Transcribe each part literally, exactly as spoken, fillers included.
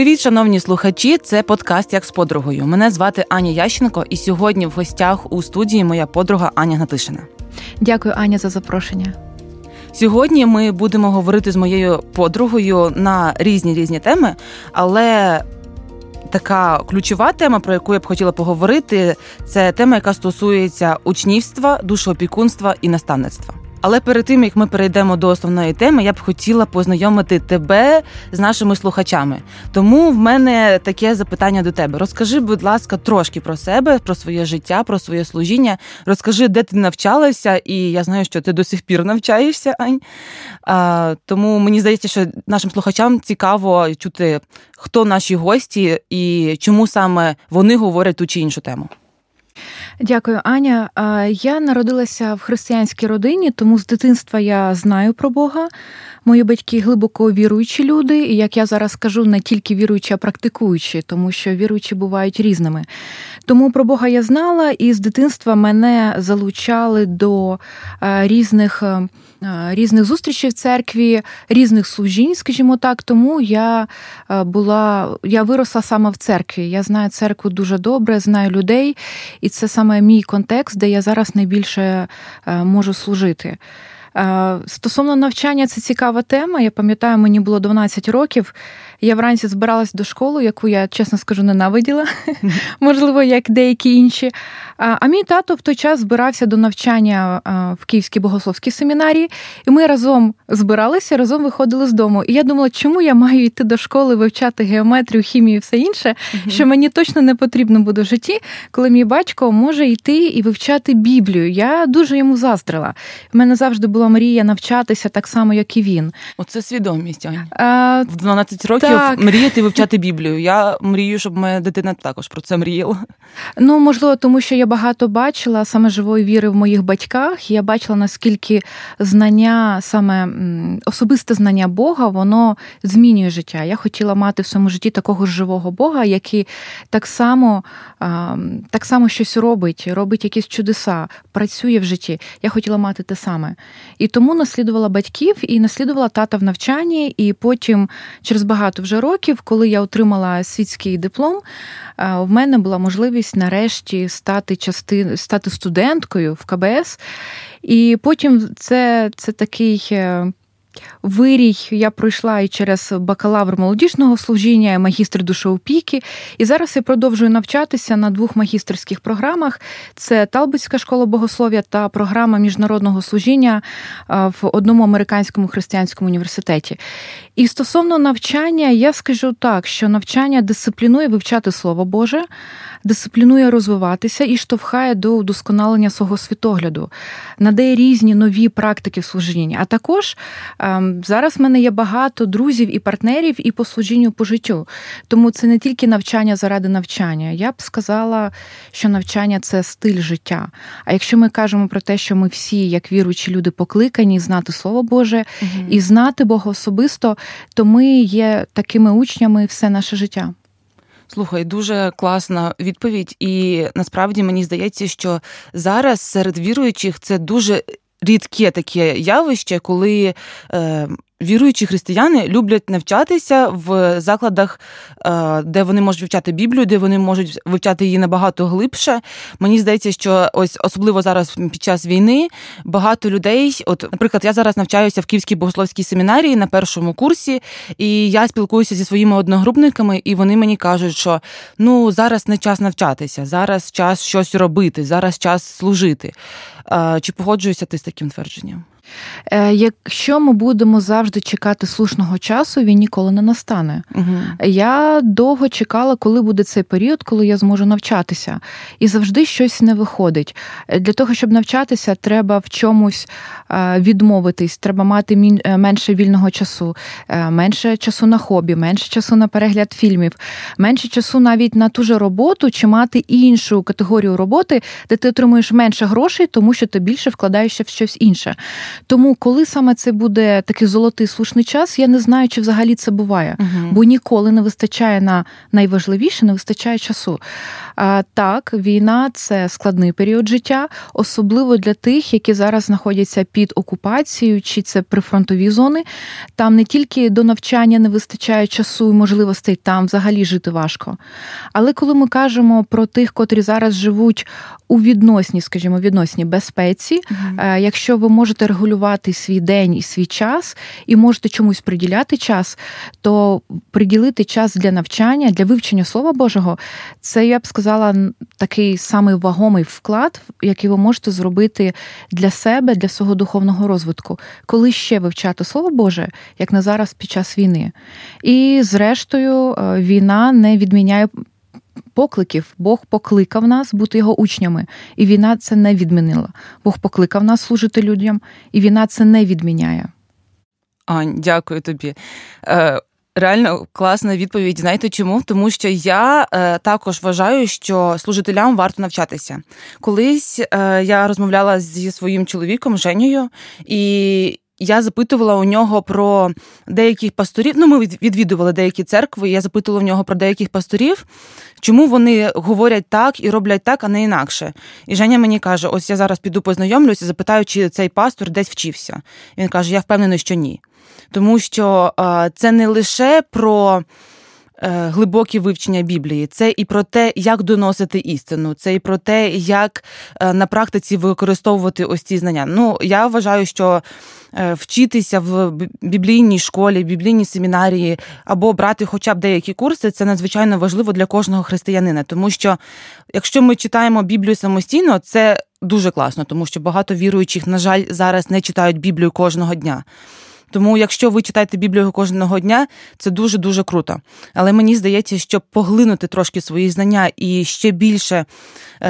Привіт, шановні слухачі! Це подкаст «Як з подругою». Мене звати Аня Ященко, і сьогодні в гостях у студії моя подруга Аня Гнатишина. Дякую, Аня, за запрошення. Сьогодні ми будемо говорити з моєю подругою на різні-різні теми, але така ключова тема, про яку я б хотіла поговорити, це тема, яка стосується учнівства, душоопікунства і наставництва. Але перед тим, як ми перейдемо до основної теми, я б хотіла познайомити тебе з нашими слухачами. Тому в мене таке запитання до тебе. Розкажи, будь ласка, трошки про себе, про своє життя, про своє служіння. Розкажи, де ти навчалася, і я знаю, що ти до сих пір навчаєшся, Ань. А, тому мені здається, що нашим слухачам цікаво чути, хто наші гості і чому саме вони говорять ту чи іншу тему. Дякую, Аня. Я народилася в християнській родині, тому з дитинства я знаю про Бога. Мої батьки глибоко віруючі люди, і, як я зараз кажу, не тільки віруючі, а практикуючі, тому що віруючі бувають різними. Тому про Бога я знала, і з дитинства мене залучали до різних, різних зустрічей в церкві, різних служінь, скажімо так, тому я була, я виросла саме в церкві. Я знаю церкву дуже добре, знаю людей, і це саме мій контекст, де я зараз найбільше можу служити. Стосовно навчання, це цікава тема. Я пам'ятаю, мені було дванадцять років. Я вранці збиралась до школи, яку я, чесно скажу, ненавиділа, можливо, як деякі інші. А мій тато в той час збирався до навчання в Київській богословській семінарії, і ми разом збиралися, разом виходили з дому. І я думала, чому я маю йти до школи, вивчати геометрію, хімію і все інше, що мені точно не потрібно буде в житті, коли мій батько може йти і вивчати Біблію. Я дуже йому заздрила. У мене завжди була мрія навчатися так само, як і він. Оце свідомість, Аня. В дванадцять років. Так. Мріяти вивчати Біблію. Я мрію, щоб моя дитина також про це мріяла. Ну, можливо, тому що я багато бачила саме живої віри в моїх батьках. Я бачила, наскільки знання, саме особисте знання Бога, воно змінює життя. Я хотіла мати в своєму житті такого ж живого Бога, який так само, так само щось робить, робить якісь чудеса, працює в житті. Я хотіла мати те саме. І тому наслідувала батьків і наслідувала тата в навчанні, і потім через багато вже років, коли я отримала світський диплом, в мене була можливість нарешті стати части, стати студенткою в ка бе ес. І потім це, це такий вирій. Я пройшла і через бакалавр молодіжного служіння, і магістр душоопіки. І зараз я продовжую навчатися на двох магістерських програмах. Це Талботська школа богослов'я та програма міжнародного служіння в одному американському християнському університеті. І стосовно навчання, я скажу так, що навчання дисциплінує вивчати Слово Боже, дисциплінує розвиватися і штовхає до удосконалення свого світогляду, надає різні нові практики в служінні. А також зараз в мене є багато друзів і партнерів і по служінню, по життю. Тому це не тільки навчання заради навчання. Я б сказала, що навчання – це стиль життя. А якщо ми кажемо про те, що ми всі, як віруючі люди, покликані знати Слово Боже угу. і знати Бога особисто, то ми є такими учнями все наше життя. Слухай, дуже класна відповідь. І насправді мені здається, що зараз серед віруючих це дуже рідке таке явище, коли е, віруючі християни люблять навчатися в закладах, е, де вони можуть вивчати Біблію, де вони можуть вивчати її набагато глибше. Мені здається, що ось особливо зараз під час війни багато людей, от, наприклад, я зараз навчаюся в Київській богословській семінарії на першому курсі, і я спілкуюся зі своїми одногрупниками, і вони мені кажуть, що ну зараз не час навчатися, зараз час щось робити, зараз час служити. Чи погоджуєшся ти з таким твердженням? Якщо ми будемо завжди чекати слушного часу, він ніколи не настане. Угу. Я довго чекала, коли буде цей період, коли я зможу навчатися. І завжди щось не виходить. Для того, щоб навчатися, треба в чомусь відмовитись, треба мати менше вільного часу, менше часу на хобі, менше часу на перегляд фільмів, менше часу навіть на ту же роботу, чи мати іншу категорію роботи, де ти отримуєш менше грошей, тому що ти більше вкладаєшся в щось інше. Тому коли саме це буде такий золотий слушний час, я не знаю, чи взагалі це буває. Угу. Бо ніколи не вистачає на найважливіше, не вистачає часу. А, так, війна – це складний період життя, особливо для тих, які зараз знаходяться під окупацією, чи це прифронтові зони. Там не тільки до навчання не вистачає часу і можливостей, там взагалі жити важко. Але коли ми кажемо про тих, котрі зараз живуть у відносній, скажімо, відносній безпеці, mm-hmm. якщо ви можете регулювати свій день і свій час, і можете чомусь приділяти час, то приділити час для навчання, для вивчення Слова Божого, це, я б сказала, такий самий вагомий вклад, який ви можете зробити для себе, для свого духовного розвитку. Коли ще вивчати Слово Боже, як на зараз під час війни. І, зрештою, війна не відміняє покликів. Бог покликав нас бути його учнями, і війна це не відмінила. Бог покликав нас служити людям, і війна це не відміняє. Ань, дякую тобі. Реально класна відповідь. Знаєте чому? Тому що я е, також вважаю, що служителям варто навчатися. Колись е, я розмовляла зі своїм чоловіком Женєю, і я запитувала у нього про деяких пасторів. Ну, ми відвідували деякі церкви, і я запитувала у нього про деяких пасторів, чому вони говорять так і роблять так, а не інакше. І Женя мені каже, ось я зараз піду познайомлюся, запитаю, чи цей пастор десь вчився. Він каже, я впевнений, що ні. Тому що це не лише про глибокі вивчення Біблії, це і про те, як доносити істину, це і про те, як на практиці використовувати ось ці знання. Ну, я вважаю, що вчитися в біблійній школі, біблійній семінарії або брати хоча б деякі курси, це надзвичайно важливо для кожного християнина. Тому що, якщо ми читаємо Біблію самостійно, це дуже класно, тому що багато віруючих, на жаль, зараз не читають Біблію кожного дня. Тому, якщо ви читаєте Біблію кожного дня, це дуже-дуже круто. Але мені здається, щоб поглинути трошки свої знання і ще більше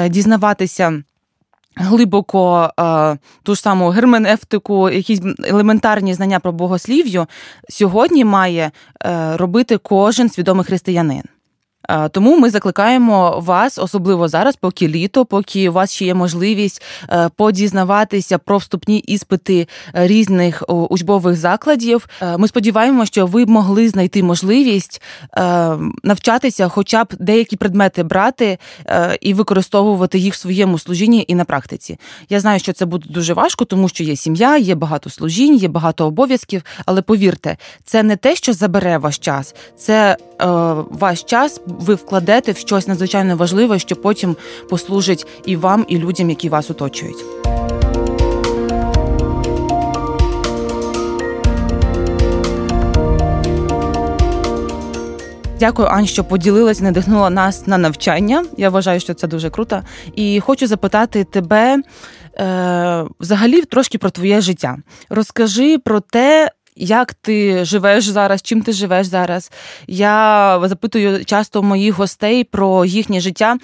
дізнаватися глибоко ту ж саму герменевтику, якісь елементарні знання про богослів'ю, сьогодні має робити кожен свідомий християнин. Тому ми закликаємо вас, особливо зараз, поки літо, поки у вас ще є можливість подізнаватися про вступні іспити різних учбових закладів. Ми сподіваємося, що ви могли знайти можливість навчатися, хоча б деякі предмети брати і використовувати їх в своєму служінні і на практиці. Я знаю, що це буде дуже важко, тому що є сім'я, є багато служінь, є багато обов'язків, але повірте, це не те, що забере ваш час, це ваш час ви вкладете в щось надзвичайно важливе, що потім послужить і вам, і людям, які вас оточують. Дякую, Ань, що поділилась, надихнула нас на навчання. Я вважаю, що це дуже круто. І хочу запитати тебе е, взагалі трошки про твоє життя. Розкажи про те, як ти живеш зараз, чим ти живеш зараз. Я запитую часто моїх гостей про їхнє життя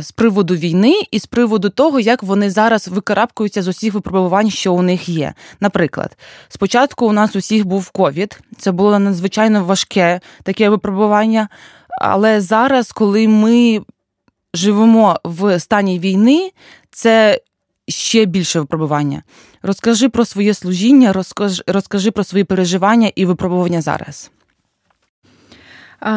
з приводу війни і з приводу того, як вони зараз викарабкуються з усіх випробувань, що у них є. Наприклад, спочатку у нас усіх був ковід. Це було надзвичайно важке таке випробування. Але зараз, коли ми живемо в стані війни, це ще більше випробування. Розкажи про своє служіння, розкажи, розкажи про свої переживання і випробування зараз.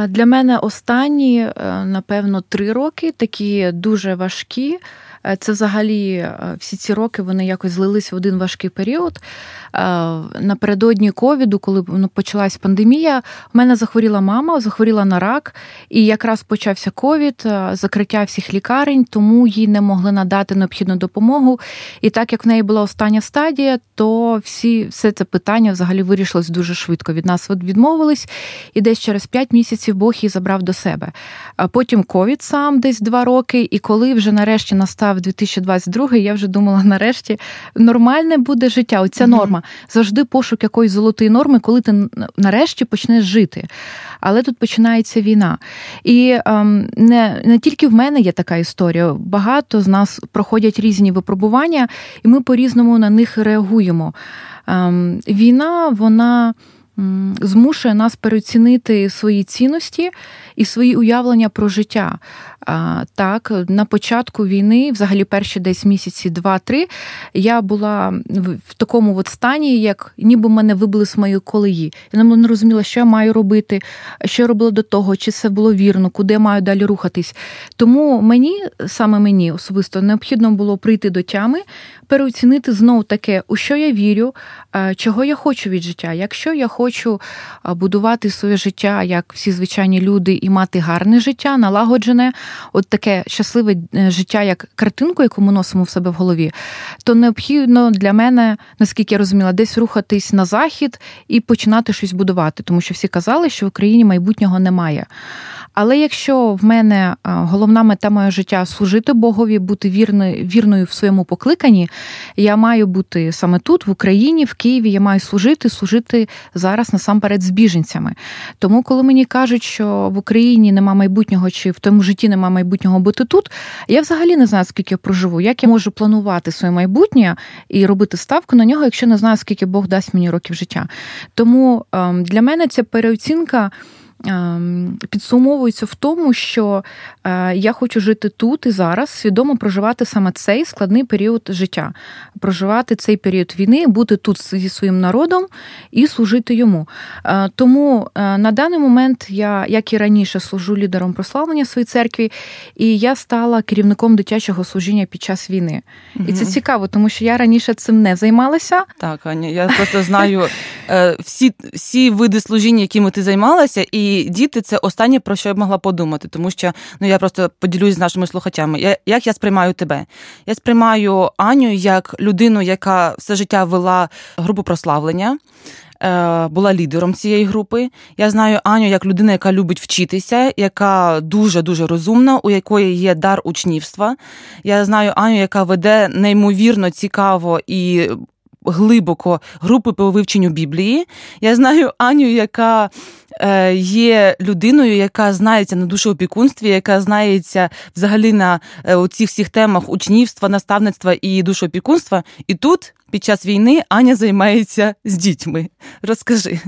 Для мене останні, напевно, три роки такі дуже важкі. Це взагалі всі ці роки вони якось злились в один важкий період. Напередодні ковіду, коли почалась пандемія, в мене захворіла мама, захворіла на рак, і якраз почався ковід, закриття всіх лікарень, тому їй не могли надати необхідну допомогу. І так як в неї була остання стадія, то всі, все це питання взагалі вирішилось дуже швидко. Від нас відмовились, і десь через п'ять місяців Бог її забрав до себе. Потім ковід сам десь два роки, і коли вже нарешті настав дві тисячі двадцять другий, я вже думала, нарешті нормальне буде життя. Оця mm-hmm. норма. Завжди пошук якоїсь золотої норми, коли ти нарешті почнеш жити. Але тут починається війна. І ем, не, не тільки в мене є така історія. Багато з нас проходять різні випробування, і ми по-різному на них реагуємо. Ем, війна, вона змушує нас переоцінити свої цінності і свої уявлення про життя. Так, на початку війни, взагалі перші десь місяці два-три, я була в такому от стані, як ніби мене вибили з моєї колеї. Я не розуміла, що я маю робити, що я робила до того, чи це було вірно, куди я маю далі рухатись. Тому мені, саме мені особисто, необхідно було прийти до тями, переоцінити знову таке, у що я вірю, чого я хочу від життя. Якщо я хочу будувати своє життя, як всі звичайні люди, і мати гарне життя, налагоджене, от таке щасливе життя, як картинку, яку ми носимо в себе в голові, то необхідно для мене, наскільки я розуміла, десь рухатись на захід і починати щось будувати, тому що всі казали, що в Україні майбутнього немає. Але якщо в мене головна мета моє життя – служити Богові, бути вірною, вірною в своєму покликанні, я маю бути саме тут, в Україні, в Києві, я маю служити, служити зараз насамперед з біженцями. Тому, коли мені кажуть, що в Україні нема майбутнього, чи в тому житті нема майбутнього бути тут, я взагалі не знаю, скільки я проживу, як я можу планувати своє майбутнє і робити ставку на нього, якщо не знаю, скільки Бог дасть мені років життя. Тому для мене ця переоцінка підсумовується в тому, що я хочу жити тут і зараз, свідомо проживати саме цей складний період життя. Проживати цей період війни, бути тут зі своїм народом і служити йому. Тому на даний момент я, як і раніше, служу лідером прославлення в своїй церкві, і я стала керівником дитячого служіння під час війни. Угу. І це цікаво, тому що я раніше цим не займалася. Так, Аня, я просто знаю всі, всі види служіння, якими ти займалася, і І діти – це останнє, про що я б могла подумати, тому що ну я просто поділюсь з нашими слухачами. Я, як я сприймаю тебе? Я сприймаю Аню як людину, яка все життя вела групу прославлення, була лідером цієї групи. Я знаю Аню як людину, яка любить вчитися, яка дуже-дуже розумна, у якої є дар учнівства. Я знаю Аню, яка веде неймовірно цікаво і глибоко групи по вивченню Біблії. Я знаю Аню, яка є людиною, яка знається на душоопікунстві, яка знається взагалі на цих всіх темах учнівства, наставництва і душоопікунства. І тут під час війни Аня займається з дітьми. Розкажи.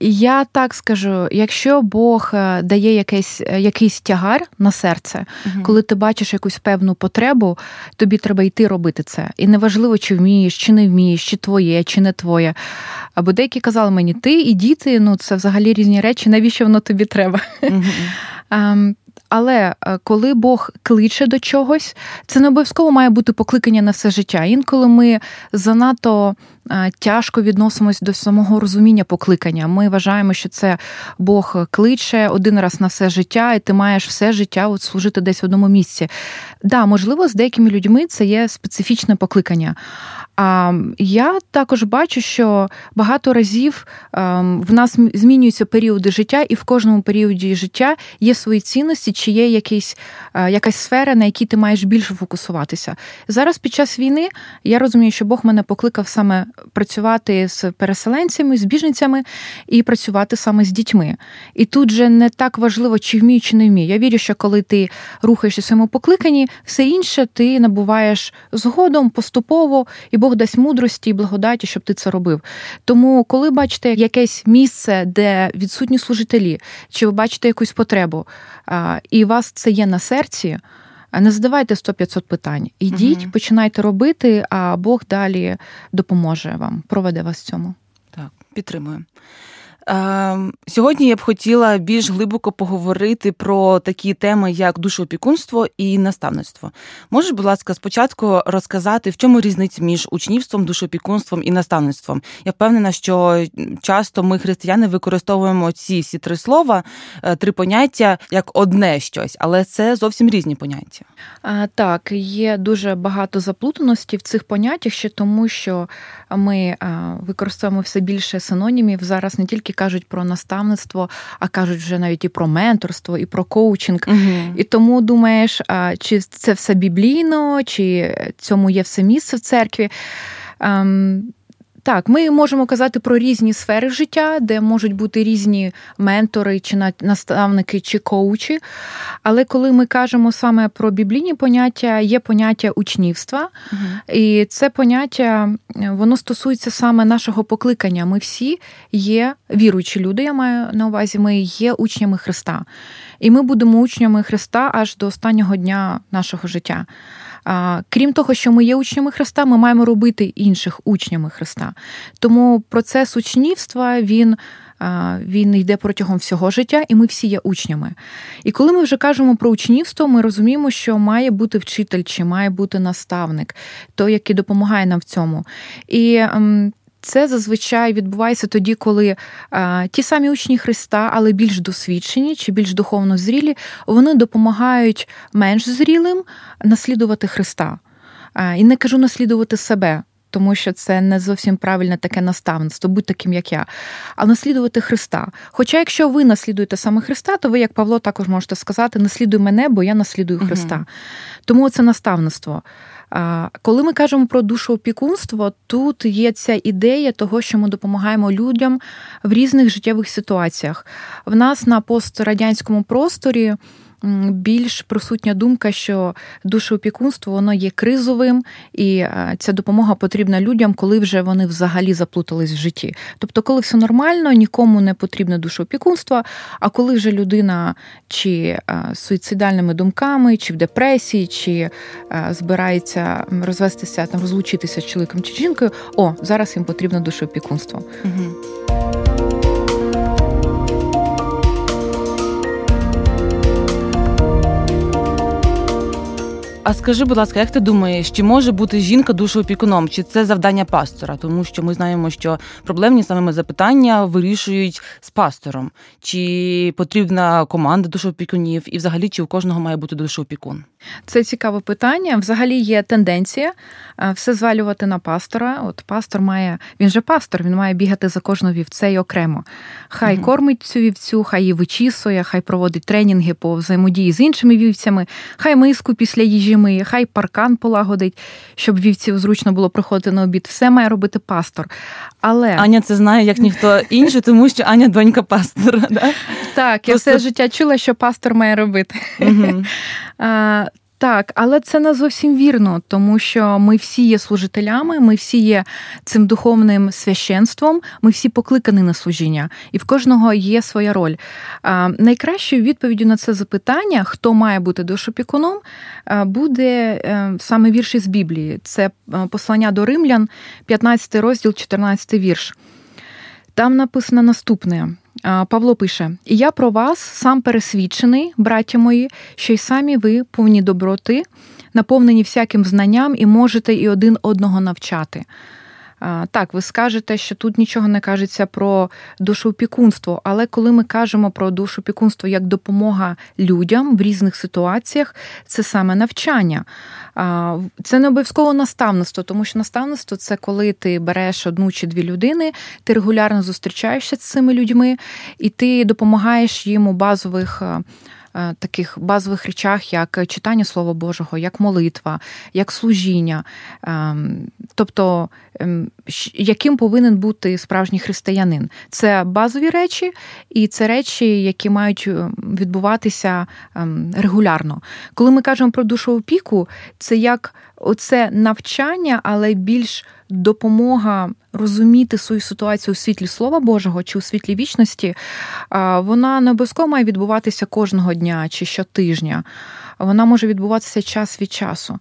Я так скажу, якщо Бог дає якийсь, якийсь тягар на серце, угу. коли ти бачиш якусь певну потребу, тобі треба йти робити це. І неважливо, чи вмієш, чи не вмієш, чи твоє, чи не твоє. Або деякі казали мені, ти і діти, ну це взагалі різні речі, навіщо воно тобі треба? Угу. Але коли Бог кличе до чогось, це не обов'язково має бути покликання на все життя. Інколи ми занадто тяжко відносимось до самого розуміння покликання. Ми вважаємо, що це Бог кличе один раз на все життя, і ти маєш все життя от служити десь в одному місці. Да, можливо, з деякими людьми це є специфічне покликання. А я також бачу, що багато разів в нас змінюються періоди життя, і в кожному періоді життя є свої цінності, чи є якісь, якась сфера, на якій ти маєш більше фокусуватися. Зараз під час війни я розумію, що Бог мене покликав саме працювати з переселенцями, з біженцями і працювати саме з дітьми. І тут же не так важливо, чи вмію, чи не вмію. Я вірю, що коли ти рухаєшся в своєму покликанні, все інше ти набуваєш згодом, поступово, і Бог дасть мудрості і благодаті, щоб ти це робив. Тому, коли бачите якесь місце, де відсутні служителі, чи ви бачите якусь потребу, і у вас це є на серці, не задавайте сто п'ятсот питань. Ідіть, угу. починайте робити, а Бог далі допоможе вам, проведе вас в цьому. Так, підтримую. Сьогодні я б хотіла більш глибоко поговорити про такі теми, як душоопікунство і наставництво. Можеш, будь ласка, спочатку розказати, в чому різниця між учнівством, душоопікунством і наставництвом? Я впевнена, що часто ми, християни, використовуємо ці всі три слова, три поняття, як одне щось, але це зовсім різні поняття. Так, є дуже багато заплутаності в цих поняттях, ще тому, що ми використовуємо все більше синонімів зараз, не тільки кажуть про наставництво, а кажуть вже навіть і про менторство, і про коучинг. Угу. І тому думаєш, чи це все біблійно, чи цьому є все місце в церкві. Так, ми можемо казати про різні сфери життя, де можуть бути різні ментори, чи наставники, чи коучі. Але коли ми кажемо саме про біблійні поняття, є поняття учнівства. Угу. І це поняття, воно стосується саме нашого покликання. Ми всі є віруючі люди, я маю на увазі, ми є учнями Христа. І ми будемо учнями Христа аж до останнього дня нашого життя. Крім того, що ми є учнями Христа, ми маємо робити інших учнями Христа. Тому процес учнівства, він, він йде протягом всього життя, і ми всі є учнями. І коли ми вже кажемо про учнівство, ми розуміємо, що має бути вчитель, чи має бути наставник, той, який допомагає нам в цьому. І це зазвичай відбувається тоді, коли а, ті самі учні Христа, але більш досвідчені чи більш духовно зрілі, вони допомагають менш зрілим наслідувати Христа. А, і не кажу наслідувати себе, тому що це не зовсім правильне таке наставництво, будь таким, як я, а наслідувати Христа. Хоча якщо ви наслідуєте саме Христа, то ви, як Павло, також можете сказати «наслідуй мене, бо я наслідую Христа». Угу. Тому це наставництво. Коли ми кажемо про душоопікунство, тут є ця ідея того, що ми допомагаємо людям в різних життєвих ситуаціях. В нас на пострадянському просторі більш присутня думка, що душоопікунство, воно є кризовим, і ця допомога потрібна людям, коли вже вони взагалі заплутались в житті. Тобто, коли все нормально, нікому не потрібне душоопікунство, а коли вже людина чи з суїцидальними думками, чи в депресії, чи збирається розвестися, там, розлучитися з чоловіком чи жінкою, о, зараз їм потрібне душоопікунство. Угу. А скажи, будь ласка, як ти думаєш, чи може бути жінка душоопікуном? Чи це завдання пастора? Тому що ми знаємо, що проблемні саме запитання вирішують з пастором. Чи потрібна команда душоопікунів? І взагалі, чи у кожного має бути душоопікун? Це цікаве питання. Взагалі є тенденція все звалювати на пастора. От пастор має, він же пастор, він має бігати за кожну вівцею окремо. Хай mm-hmm. кормить цю вівцю, хай її вичісує, хай проводить тренінги по взаємодії з іншими вівцями, хай миску після їжі миє, хай паркан полагодить, щоб вівців зручно було приходити на обід. Все має робити пастор. Але Аня це знає, як ніхто інший, тому що Аня донька пастора. Да? Так, просто... я все життя чула, що пастор має робити. Угу. А, так, але це не зовсім вірно, тому що ми всі є служителями, ми всі є цим духовним священством, ми всі покликані на служіння, і в кожного є своя роль. А, найкращою відповіддю на це запитання, хто має бути душоопікуном, буде саме вірші з Біблії. Це послання до Римлян, п'ятнадцятий розділ, чотирнадцятий вірш. Там написано наступне. Павло пише: «І я про вас сам пересвідчений, браття мої, що й самі ви повні доброти, наповнені всяким знанням і можете і один одного навчати». Так, ви скажете, що тут нічого не кажеться про душоопікунство, але коли ми кажемо про душоопікунство як допомога людям в різних ситуаціях, це саме навчання. Це не обов'язково наставництво, тому що наставництво – це коли ти береш одну чи дві людини, ти регулярно зустрічаєшся з цими людьми, і ти допомагаєш їм у базових таких базових речах, як читання Слова Божого, як молитва, як служіння. Тобто, яким повинен бути справжній християнин. Це базові речі, і це речі, які мають відбуватися регулярно. Коли ми кажемо про душоопіку, це як оце навчання, але більш допомога розуміти свою ситуацію у світлі Слова Божого чи у світлі вічності, вона не обов'язково має відбуватися кожного дня чи щотижня. Вона може відбуватися час від часу.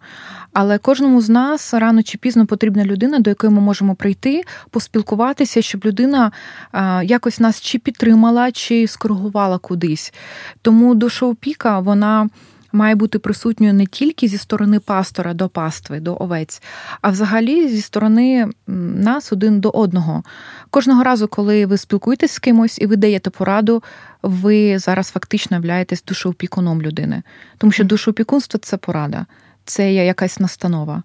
Але кожному з нас рано чи пізно потрібна людина, до якої ми можемо прийти, поспілкуватися, щоб людина якось нас чи підтримала, чи скоригувала кудись. Тому душоопіка, вона має бути присутньою не тільки зі сторони пастора до пастви, до овець, а взагалі зі сторони нас один до одного. Кожного разу, коли ви спілкуєтесь з кимось і ви даєте пораду, ви зараз фактично являєтесь душоопікуном людини. Тому що душоопікунство – це порада, це є якась настанова.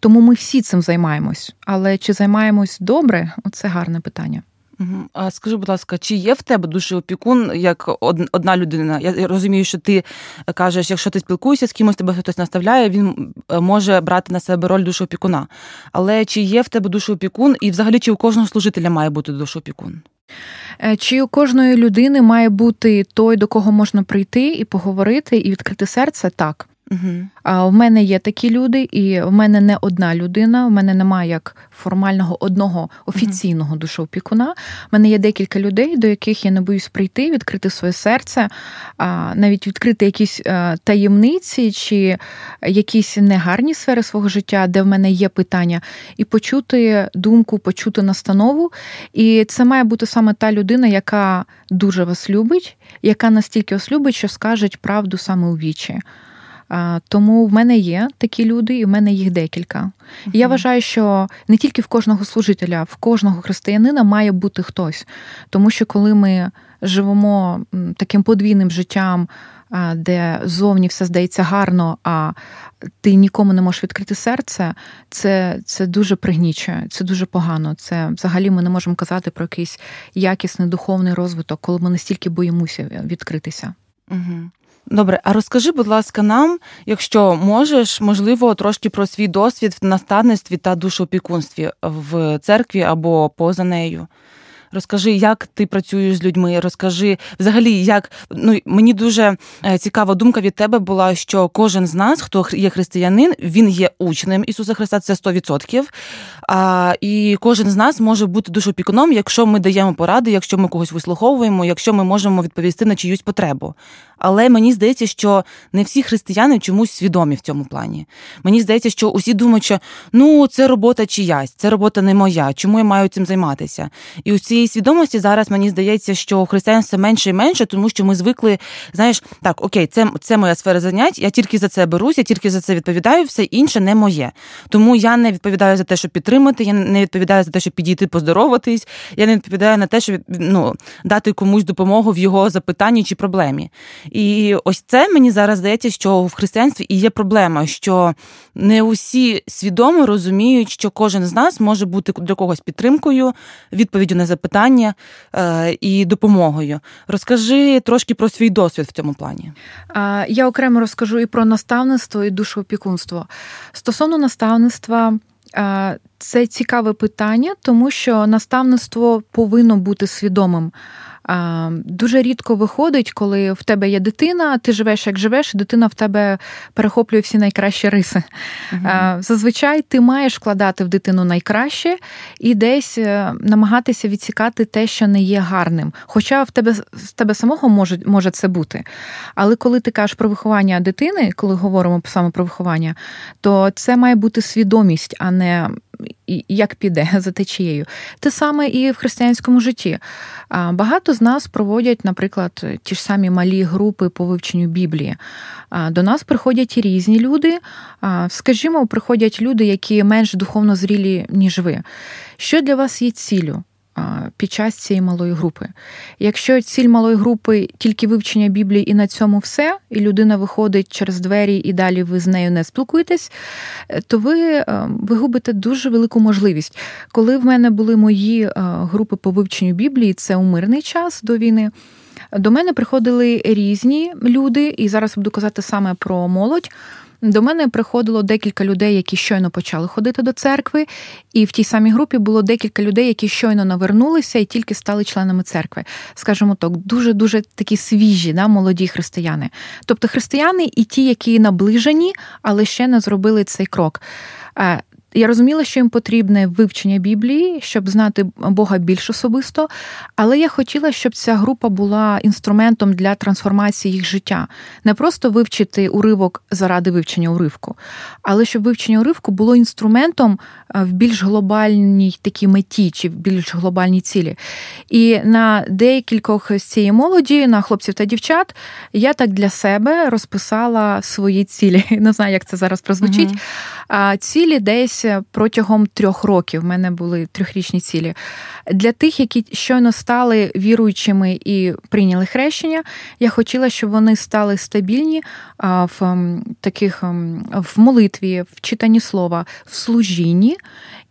Тому ми всі цим займаємось. Але чи займаємось добре – це гарне питання. А скажи, будь ласка, чи є в тебе душеопікун як одна людина? Я розумію, що ти кажеш, якщо ти спілкуєшся з кимось, тебе хтось наставляє, він може брати на себе роль душеопікуна. Але чи є в тебе душеопікун і взагалі чи у кожного служителя має бути душеопікун? Чи у кожної людини має бути той, до кого можна прийти і поговорити, і відкрити серце? Так. Угу. А в мене є такі люди, і в мене не одна людина, в мене немає як формального одного офіційного угу. душеопікуна. В мене є декілька людей, до яких я не боюсь прийти, відкрити своє серце, навіть відкрити якісь таємниці чи якісь негарні сфери свого життя, де в мене є питання, і почути думку, почути настанову. І це має бути саме та людина, яка дуже вас любить, яка настільки вас любить, що скаже правду саме у вічі. Тому в мене є такі люди, і в мене їх декілька. Uh-huh. Я вважаю, що не тільки в кожного служителя, в кожного християнина має бути хтось. Тому що коли ми живемо таким подвійним життям, де зовні все здається гарно, а ти нікому не можеш відкрити серце, це, це дуже пригнічує, це дуже погано. Це взагалі ми не можемо казати про якийсь якісний духовний розвиток, коли ми настільки боїмося відкритися. Угу. Uh-huh. Добре, а розкажи, будь ласка, нам, якщо можеш, можливо, трошки про свій досвід в наставництві та душеопікунстві в церкві або поза нею. Розкажи, як ти працюєш з людьми, розкажи, взагалі, як, ну, мені дуже цікава думка від тебе була, що кожен з нас, хто є християнин, він є учнем Ісуса Христа, це сто відсотків, а, і кожен з нас може бути душеопікуном, якщо ми даємо поради, якщо ми когось вислуховуємо, якщо ми можемо відповісти на чиюсь потребу. Але мені здається, що не всі християни чомусь свідомі в цьому плані. Мені здається, що усі думають, що, ну, це робота чиясь, це робота не моя, чому я маю цим займатися? І у цієї свідомості зараз, мені здається, що у християн все менше і менше, тому що ми звикли, знаєш, так, окей, це, це моя сфера занять, я тільки за це берусь, я тільки за це відповідаю, все інше не моє. Тому я не відповідаю за те, щоб підтримати, я не відповідаю за те, щоб підійти поздороватись, я не відповідаю на те, щоб, ну, дати комусь допомогу в його запитанні чи проблемі. І ось це, мені зараз здається, що в християнстві і є проблема, що не усі свідомо розуміють, що кожен з нас може бути для когось підтримкою, відповіддю на запитання і допомогою. Розкажи трошки про свій досвід в цьому плані. Я окремо розкажу і про наставництво, і душеопікунство. Стосовно наставництва, це цікаве питання, тому що наставництво повинно бути свідомим. Дуже рідко виходить, коли в тебе є дитина, ти живеш як живеш, і дитина в тебе перехоплює всі найкращі риси. Uh-huh. Зазвичай ти маєш вкладати в дитину найкраще і десь намагатися відсікати те, що не є гарним. Хоча в тебе, в тебе самого може, може це бути. Але коли ти кажеш про виховання дитини, коли говоримо саме про виховання, то це має бути свідомість, а не як піде за течією. Те саме і в християнському житті. Багато з нас проводять, наприклад, ті ж самі малі групи по вивченню Біблії. До нас приходять і різні люди. Скажімо, приходять люди, які менш духовно зрілі, ніж ви. Що для вас є ціллю під час цієї малої групи? Якщо ціль малої групи тільки вивчення Біблії і на цьому все, і людина виходить через двері і далі ви з нею не спілкуєтесь, то ви, ви губите дуже велику можливість. Коли в мене були мої групи по вивченню Біблії, це у мирний час до війни, до мене приходили різні люди, і зараз буду казати саме про молодь. До мене приходило декілька людей, які щойно почали ходити до церкви, і в тій самій групі було декілька людей, які щойно навернулися і тільки стали членами церкви. Скажімо так, дуже-дуже такі свіжі, да, молоді християни. Тобто християни і ті, які наближені, але ще не зробили цей крок. Я розуміла, що їм потрібне вивчення Біблії, щоб знати Бога більш особисто, але я хотіла, щоб ця група була інструментом для трансформації їх життя. Не просто вивчити уривок заради вивчення уривку, але щоб вивчення уривку було інструментом в більш глобальній такій меті чи в більш глобальній цілі. І на деякількох з цієї молоді, на хлопців та дівчат, я так для себе розписала свої цілі. Не знаю, як це зараз прозвучить. Угу. Цілі десь планується протягом трьох років. В мене були трьохрічні цілі. Для тих, які щойно стали віруючими і прийняли хрещення, я хотіла, щоб вони стали стабільні в таких в молитві, в читанні слова, в служінні.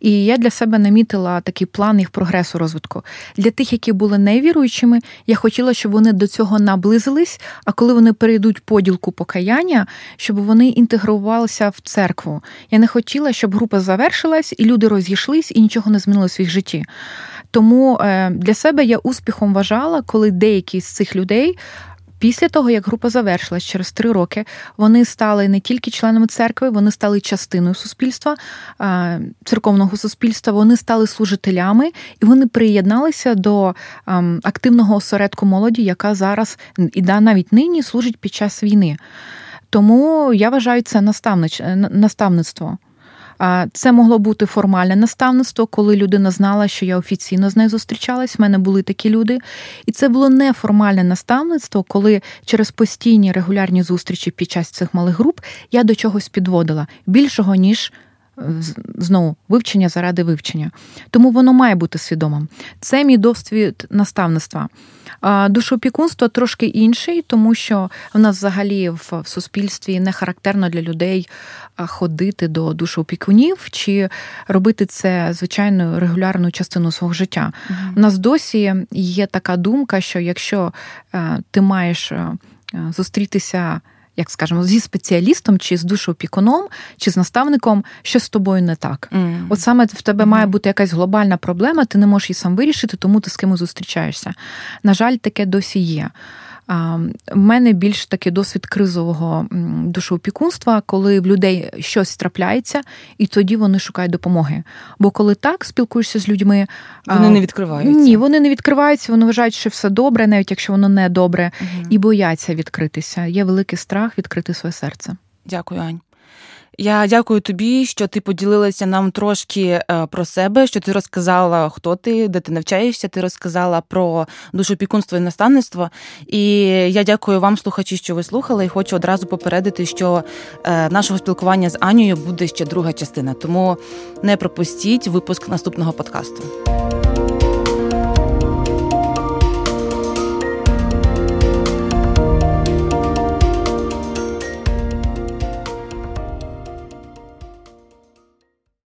І я для себе намітила такий план їх прогресу, розвитку. Для тих, які були невіруючими, я хотіла, щоб вони до цього наблизились, а коли вони перейдуть поділку покаяння, щоб вони інтегрувалися в церкву. Я не хотіла, щоб група завершилась, і люди розійшлись, і нічого не змінилось в своїх житті. Тому для себе я успіхом вважала, коли деякі з цих людей після того, як група завершилась через три роки, вони стали не тільки членами церкви, вони стали частиною суспільства, церковного суспільства, вони стали служителями, і вони приєдналися до активного осередку молоді, яка зараз, і навіть нині, служить під час війни. Тому я вважаю це наставництво. Це могло бути формальне наставництво, коли людина знала, що я офіційно з нею зустрічалась, в мене були такі люди. І це було неформальне наставництво, коли через постійні регулярні зустрічі під час цих малих груп я до чогось підводила. Більшого, ніж, знову, вивчення заради вивчення. Тому воно має бути свідомим. Це мій досвід наставництва. Душоопікунство трошки інший, тому що в нас взагалі в суспільстві не характерно для людей ходити до душоопікунів чи робити це, звичайно, регулярну частину свого життя. Mm-hmm. У нас досі є така думка, що якщо ти маєш зустрітися, як скажемо, зі спеціалістом, чи з душоопікуном, чи з наставником, що з тобою не так. Mm. От саме в тебе mm. має бути якась глобальна проблема, ти не можеш її сам вирішити, тому ти з кимось зустрічаєшся. На жаль, таке досі є. У мене більш такий досвід кризового душоопікунства, коли в людей щось трапляється, і тоді вони шукають допомоги. Бо коли так спілкуєшся з людьми... Вони не відкриваються. Ні, вони не відкриваються, вони вважають, що все добре, навіть якщо воно не добре, угу. і бояться відкритися. Є великий страх відкрити своє серце. Дякую, Ань. Я дякую тобі, що ти поділилася нам трошки про себе, що ти розказала, хто ти, де ти навчаєшся, ти розказала про душоопікунство і наставництво. І я дякую вам, слухачі, що ви слухали, і хочу одразу попередити, що нашого спілкування з Анею буде ще друга частина. Тому не пропустіть випуск наступного подкасту.